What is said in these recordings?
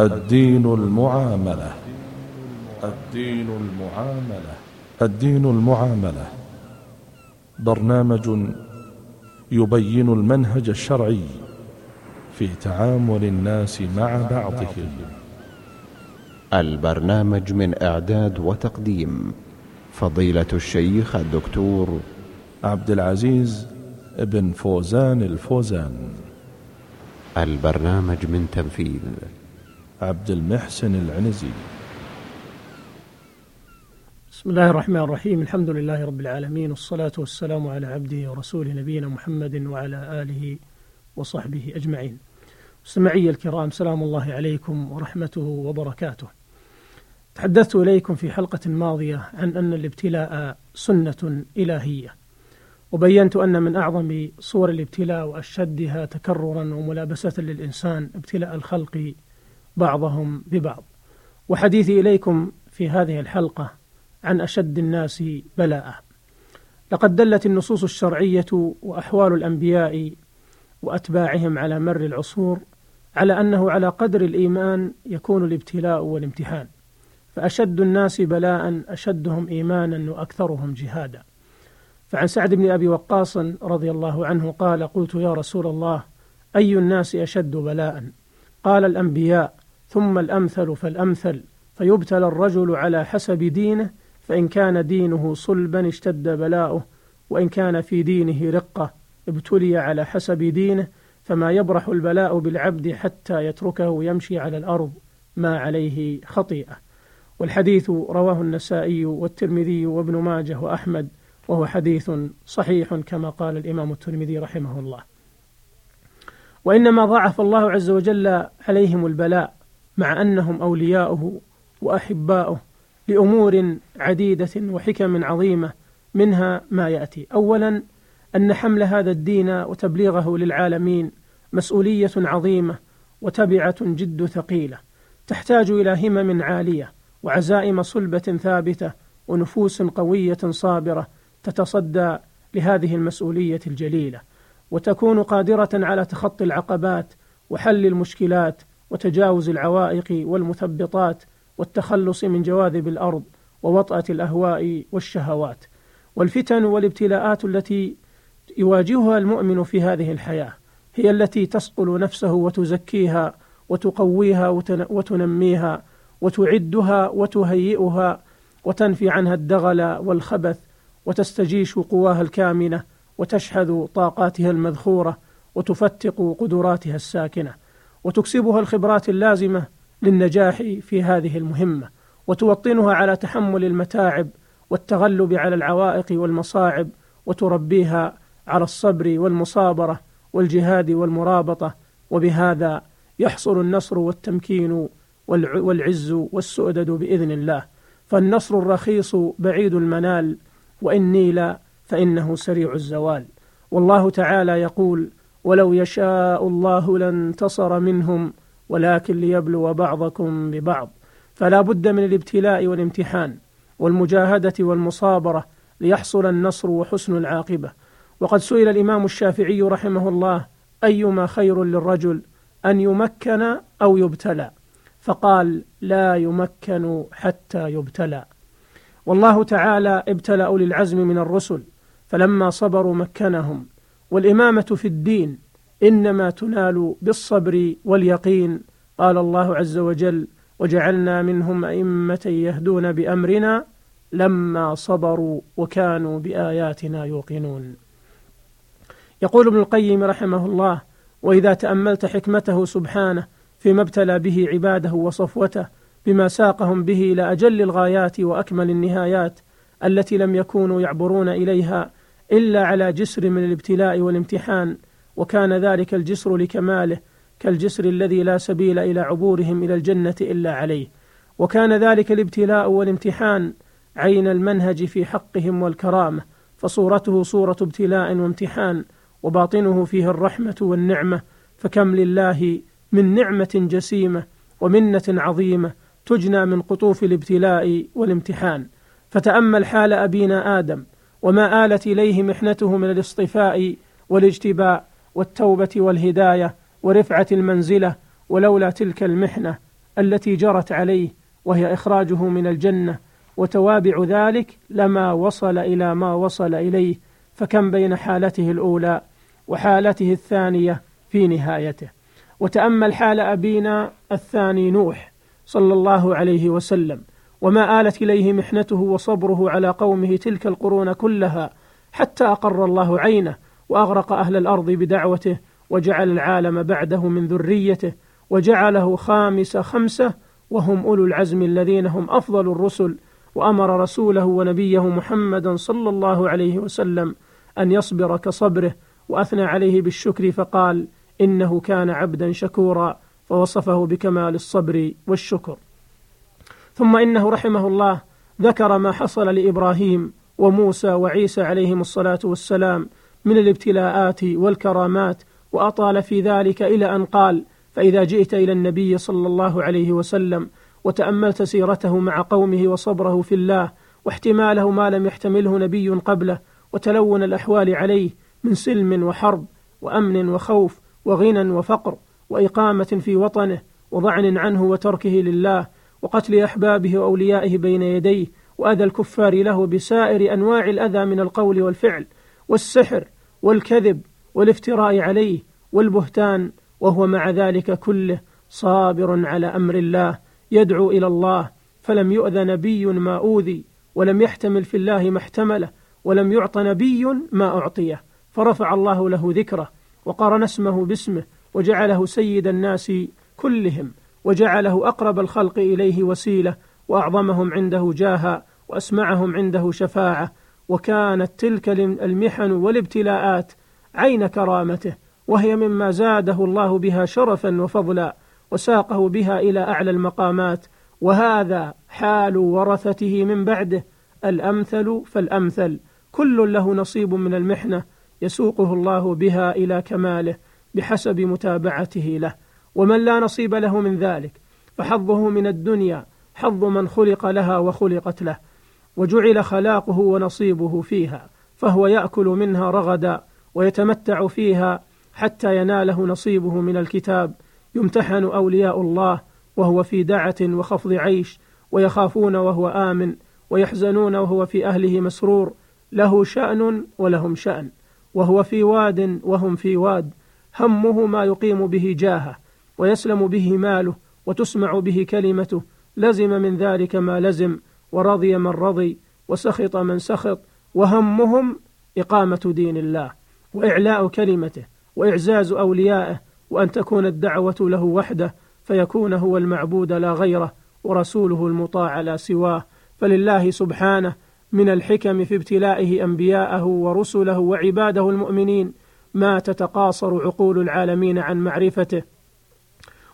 الدين المعاملة، الدين المعاملة، الدين المعاملة برنامج يبين المنهج الشرعي في تعامل الناس مع بعضهم. البرنامج من إعداد وتقديم فضيلة الشيخ الدكتور عبد العزيز بن فوزان الفوزان. البرنامج من تنفيذ عبد المحسن العنزي. بسم الله الرحمن الرحيم، الحمد لله رب العالمين، والصلاة والسلام على عبده ورسوله نبينا محمد وعلى آله وصحبه أجمعين. مستمعي الكرام، سلام الله عليكم ورحمته وبركاته. تحدثت إليكم في حلقة ماضية عن أن الابتلاء سنة إلهية، وبينت أن من أعظم صور الابتلاء وأشدها تكررا وملابسة للإنسان ابتلاء الخلق بعضهم ببعض. وحديثي إليكم في هذه الحلقة عن أشد الناس بلاء. لقد دلت النصوص الشرعية وأحوال الأنبياء وأتباعهم على مر العصور على أنه على قدر الإيمان يكون الابتلاء والامتحان، فأشد الناس بلاء أشدهم إيمانا وأكثرهم جهادا. فعن سعد بن أبي وقاص رضي الله عنه قال: قلت يا رسول الله، أي الناس أشد بلاء؟ قال: الأنبياء، ثم الأمثل فالأمثل، فيبتلى الرجل على حسب دينه، فإن كان دينه صلبا اشتد بلاؤه، وإن كان في دينه رقة ابتلي على حسب دينه، فما يبرح البلاء بالعبد حتى يتركه يمشي على الأرض ما عليه خطيئة. والحديث رواه النسائي والترمذي وابن ماجه وأحمد، وهو حديث صحيح كما قال الإمام الترمذي رحمه الله. وإنما ضاعف الله عز وجل عليهم البلاء مع أنهم أولياؤه وأحباؤه لأمور عديدة وحكم عظيمة، منها ما يأتي. أولا، أن حمل هذا الدين وتبليغه للعالمين مسؤولية عظيمة وتبعة جد ثقيلة، تحتاج إلى همم عالية وعزائم صلبة ثابتة ونفوس قوية صابرة تتصدى لهذه المسؤولية الجليلة، وتكون قادرة على تخطي العقبات وحل المشكلات وتجاوز العوائق والمثبطات والتخلص من جواذب الأرض ووطأة الأهواء والشهوات. والفتن والابتلاءات التي يواجهها المؤمن في هذه الحياة هي التي تصقل نفسه وتزكيها وتقويها وتنميها وتعدها وتهيئها، وتنفي عنها الدغل والخبث، وتستجيش قواها الكامنة، وتشحذ طاقاتها المذخورة، وتفتق قدراتها الساكنة، وتكسبها الخبرات اللازمة للنجاح في هذه المهمة، وتوطنها على تحمل المتاعب والتغلب على العوائق والمصاعب، وتربيها على الصبر والمصابرة والجهاد والمرابطة، وبهذا يحصل النصر والتمكين والعز والسؤدد بإذن الله. فالنصر الرخيص بعيد المنال، وإن نيل فإنه سريع الزوال. والله تعالى يقول: ولو يشاء الله لانتصر منهم ولكن ليبلو بعضكم ببعض. فلا بد من الابتلاء والامتحان والمجاهدة والمصابرة ليحصل النصر وحسن العاقبة. وقد سئل الإمام الشافعي رحمه الله: أيما خير للرجل، أن يمكن أو يبتلى؟ فقال: لا يمكن حتى يبتلى. والله تعالى ابتلى أولي العزم من الرسل، فلما صبروا مكنهم. والإمامة في الدين إنما تنال بالصبر واليقين. قال الله عز وجل: وجعلنا منهم أئمة يهدون بأمرنا لما صبروا وكانوا بآياتنا يوقنون. يقول ابن القيم رحمه الله: وإذا تأملت حكمته سبحانه فيما ابتلى به عباده وصفوته بما ساقهم به إلى أجل الغايات وأكمل النهايات التي لم يكونوا يعبرون إليها إلا على جسر من الابتلاء والامتحان، وكان ذلك الجسر لكماله كالجسر الذي لا سبيل إلى عبورهم إلى الجنة إلا عليه. وكان ذلك الابتلاء والامتحان عين المنهج في حقهم والكرامة، فصورته صورة ابتلاء وامتحان، وباطنه فيه الرحمة والنعمة. فكم لله من نعمة جسيمة ومنة عظيمة تجنى من قطوف الابتلاء والامتحان. فتأمل حال أبينا آدم، وما آلت إليه محنته من الاصطفاء والاجتباء والتوبة والهداية ورفعة المنزلة، ولولا تلك المحنة التي جرت عليه وهي إخراجه من الجنة، وتوابع ذلك لما وصل إلى ما وصل إليه، فكم بين حالته الأولى وحالته الثانية في نهايته. وتأمل حال أبينا الثاني نوح صلى الله عليه وسلم، وما آلت إليه محنته وصبره على قومه تلك القرون كلها، حتى أقر الله عينه وأغرق أهل الأرض بدعوته، وجعل العالم بعده من ذريته، وجعله خامس خمسة وهم أولو العزم الذين هم أفضل الرسل، وأمر رسوله ونبيه محمدا صلى الله عليه وسلم أن يصبر كصبره، وأثنى عليه بالشكر فقال إنه كان عبدا شكورا، فوصفه بكمال الصبر والشكر. ثم إنه رحمه الله ذكر ما حصل لإبراهيم وموسى وعيسى عليهم الصلاة والسلام من الابتلاءات والكرامات، وأطال في ذلك إلى أن قال فإذا جئت إلى النبي صلى الله عليه وسلم وتأملت سيرته مع قومه وصبره في الله واحتماله ما لم يحتمله نبي قبله، وتلون الأحوال عليه من سلم وحرب وأمن وخوف وغنى وفقر وإقامة في وطنه وضعن عنه وتركه لله وقتل أحبابه وأوليائه بين يديه وأذى الكفار له بسائر أنواع الأذى من القول والفعل والسحر والكذب والافتراء عليه والبهتان، وهو مع ذلك كله صابر على أمر الله يدعو إلى الله، فلم يؤذى نبي ما أوذي، ولم يحتمل في الله ما احتمله، ولم يعط نبي ما أعطيه، فرفع الله له ذكره وقارن اسمه باسمه وجعله سيد الناس كلهم، وجعله أقرب الخلق إليه وسيلة، وأعظمهم عنده جاها، وأسمعهم عنده شفاعة، وكانت تلك المحن والابتلاءات عين كرامته، وهي مما زاده الله بها شرفا وفضلا وساقه بها إلى أعلى المقامات، وهذا حال ورثته من بعده الأمثل فالأمثل، كل له نصيب من المحنة يسوقه الله بها إلى كماله بحسب متابعته له، ومن لا نصيب له من ذلك فحظه من الدنيا حظ من خلق لها وخلقت له، وجعل خلاقه ونصيبه فيها، فهو يأكل منها رغدا ويتمتع فيها حتى يناله نصيبه من الكتاب. يمتحن أولياء الله وهو في دعة وخفض عيش، ويخافون وهو آمن، ويحزنون وهو في أهله مسرور، له شأن ولهم شأن، وهو في واد وهم في واد، همه ما يقيم به جاهه ويسلم به ماله وتسمع به كلمته، لزم من ذلك ما لزم، ورضي من رضي، وسخط من سخط، وهمهم إقامة دين الله وإعلاء كلمته وإعزاز أوليائه، وأن تكون الدعوة له وحده، فيكون هو المعبود لا غيره، ورسوله المطاع لا سواه. فلله سبحانه من الحكم في ابتلائه أنبياءه ورسله وعباده المؤمنين ما تتقاصر عقول العالمين عن معرفته.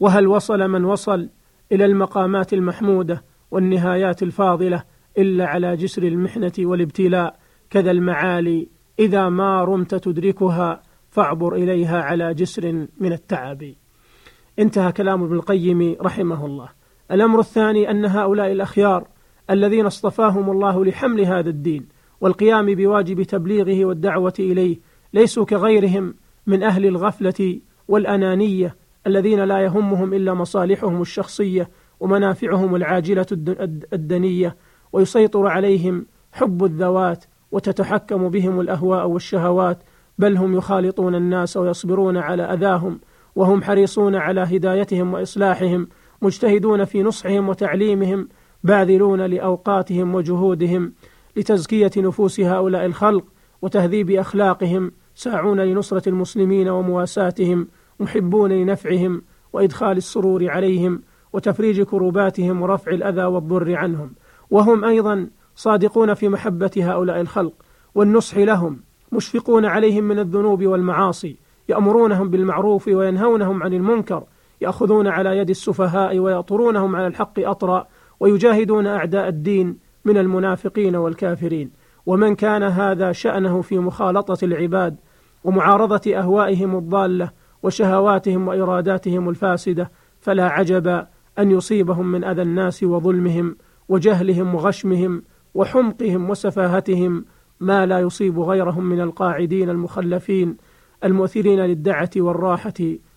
وهل وصل من وصل إلى المقامات المحمودة والنهايات الفاضلة إلا على جسر المحنة والابتلاء؟ كذا المعالي إذا ما رمت تدركها، فاعبر إليها على جسر من التعب. انتهى كلام ابن القيم رحمه الله. الأمر الثاني أن هؤلاء الأخيار الذين اصطفاهم الله لحمل هذا الدين والقيام بواجب تبليغه والدعوة إليه، ليسوا كغيرهم من أهل الغفلة والأنانية الذين لا يهمهم إلا مصالحهم الشخصية ومنافعهم العاجلة الدنية، ويسيطر عليهم حب الذوات وتتحكم بهم الأهواء والشهوات، بل هم يخالطون الناس ويصبرون على أذاهم، وهم حريصون على هدايتهم وإصلاحهم، مجتهدون في نصحهم وتعليمهم، باذلون لأوقاتهم وجهودهم لتزكية نفوس هؤلاء الخلق وتهذيب أخلاقهم، ساعون لنصرة المسلمين ومواساتهم، محبون لنفعهم وإدخال السرور عليهم وتفريج كروباتهم ورفع الأذى والضر عنهم، وهم أيضا صادقون في محبة هؤلاء الخلق والنصح لهم، مشفقون عليهم من الذنوب والمعاصي، يأمرونهم بالمعروف وينهونهم عن المنكر، يأخذون على يد السفهاء ويأطرونهم على الحق أطرا، ويجاهدون أعداء الدين من المنافقين والكافرين. ومن كان هذا شأنه في مخالطة العباد ومعارضة أهوائهم الضالة وشهواتهم وإراداتهم الفاسدة، فلا عجب أن يصيبهم من أذى الناس وظلمهم وجهلهم وغشمهم وحمقهم وسفاهتهم ما لا يصيب غيرهم من القاعدين المخلفين المؤثرين للدعة والراحة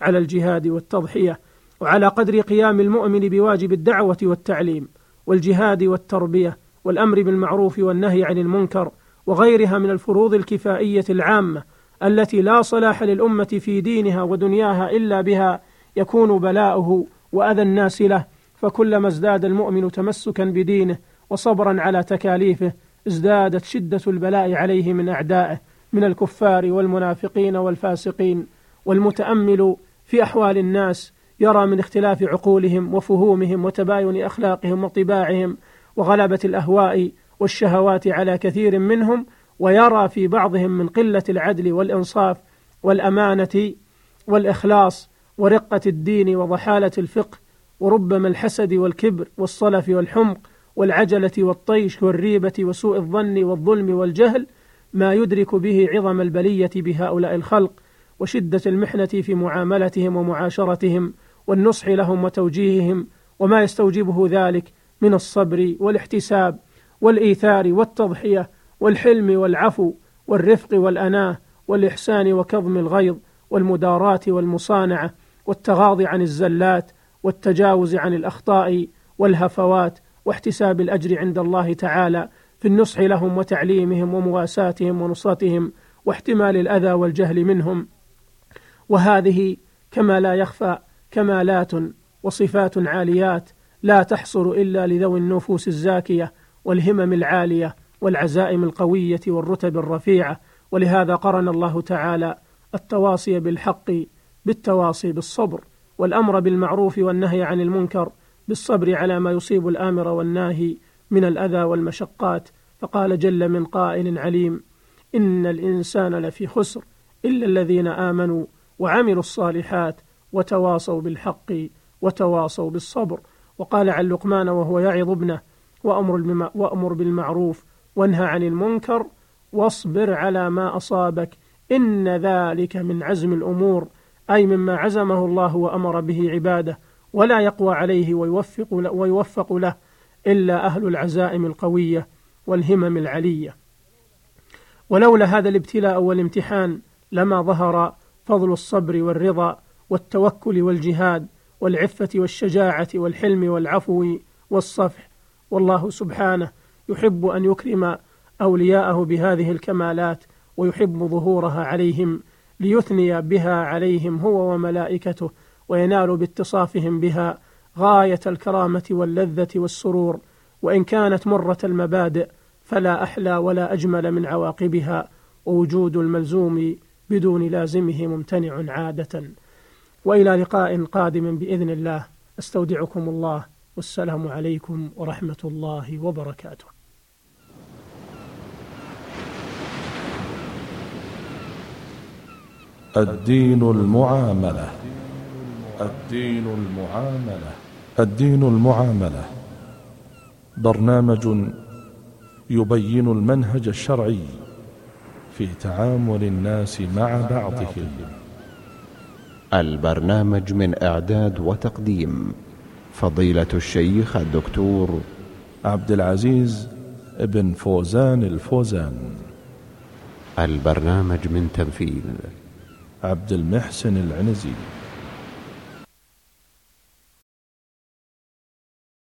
على الجهاد والتضحية، وعلى قدر قيام المؤمن بواجب الدعوة والتعليم والجهاد والتربية والأمر بالمعروف والنهي عن المنكر وغيرها من الفروض الكفائية العامة التي لا صلاح للأمة في دينها ودنياها إلا بها يكون بلاؤه وأذى الناس له، فكلما ازداد المؤمن تمسكا بدينه وصبرا على تكاليفه ازدادت شدة البلاء عليه من أعدائه من الكفار والمنافقين والفاسقين. والمتأمل في أحوال الناس يرى من اختلاف عقولهم وفهومهم وتباين أخلاقهم وطباعهم وغلبة الأهواء والشهوات على كثير منهم، ويرى في بعضهم من قلة العدل والإنصاف والأمانة والإخلاص ورقة الدين وضحالة الفقه، وربما الحسد والكبر والصلف والحمق والعجلة والطيش والريبة وسوء الظن والظلم والجهل، ما يدرك به عظم البلية بهؤلاء الخلق وشدة المحنة في معاملتهم ومعاشرتهم والنصح لهم وتوجيههم، وما يستوجبه ذلك من الصبر والاحتساب والإيثار والتضحية والحلم والعفو والرفق والأناة والإحسان وكظم الغيظ والمداراة والمصانعة والتغاضي عن الزلات والتجاوز عن الأخطاء والهفوات، واحتساب الأجر عند الله تعالى في النصح لهم وتعليمهم ومواساتهم ونصرتهم واحتمال الأذى والجهل منهم. وهذه كما لا يخفى كمالات وصفات عاليات لا تحصر إلا لذوي النفوس الزاكية والهمم العالية والعزائم القوية والرتب الرفيعة، ولهذا قرن الله تعالى التواصي بالحق بالتواصي بالصبر، والأمر بالمعروف والنهي عن المنكر بالصبر على ما يصيب الآمر والناهي من الأذى والمشقات، فقال جل من قائل عليم: إن الإنسان لفي خسر إلا الذين آمنوا وعملوا الصالحات وتواصوا بالحق وتواصوا بالصبر. وقال عن لقمان وهو يعظ ابنه: وأمر بالمعروف وانهى عن المنكر واصبر على ما أصابك إن ذلك من عزم الأمور، أي مما عزمه الله وأمر به عباده، ولا يقوى عليه ويوفق له إلا أهل العزائم القوية والهمم العلية. ولولا هذا الابتلاء والامتحان لما ظهر فضل الصبر والرضا والتوكل والجهاد والعفة والشجاعة والحلم والعفو والصفح، والله سبحانه يحب أن يكرم أولياءه بهذه الكمالات ويحب ظهورها عليهم ليثني بها عليهم هو وملائكته، وينال باتصافهم بها غاية الكرامة واللذة والسرور، وإن كانت مرة المبادئ فلا أحلى ولا أجمل من عواقبها، ووجود الملزوم بدون لازمه ممتنع عادة. وإلى لقاء قادم بإذن الله، أستودعكم الله، والسلام عليكم ورحمة الله وبركاته. الدين المعاملة برنامج يبين المنهج الشرعي في تعامل الناس مع بعضهم. البرنامج من إعداد وتقديم فضيلة الشيخ الدكتور عبد العزيز بن فوزان الفوزان. البرنامج من تنفيذ عبد المحسن العنزي.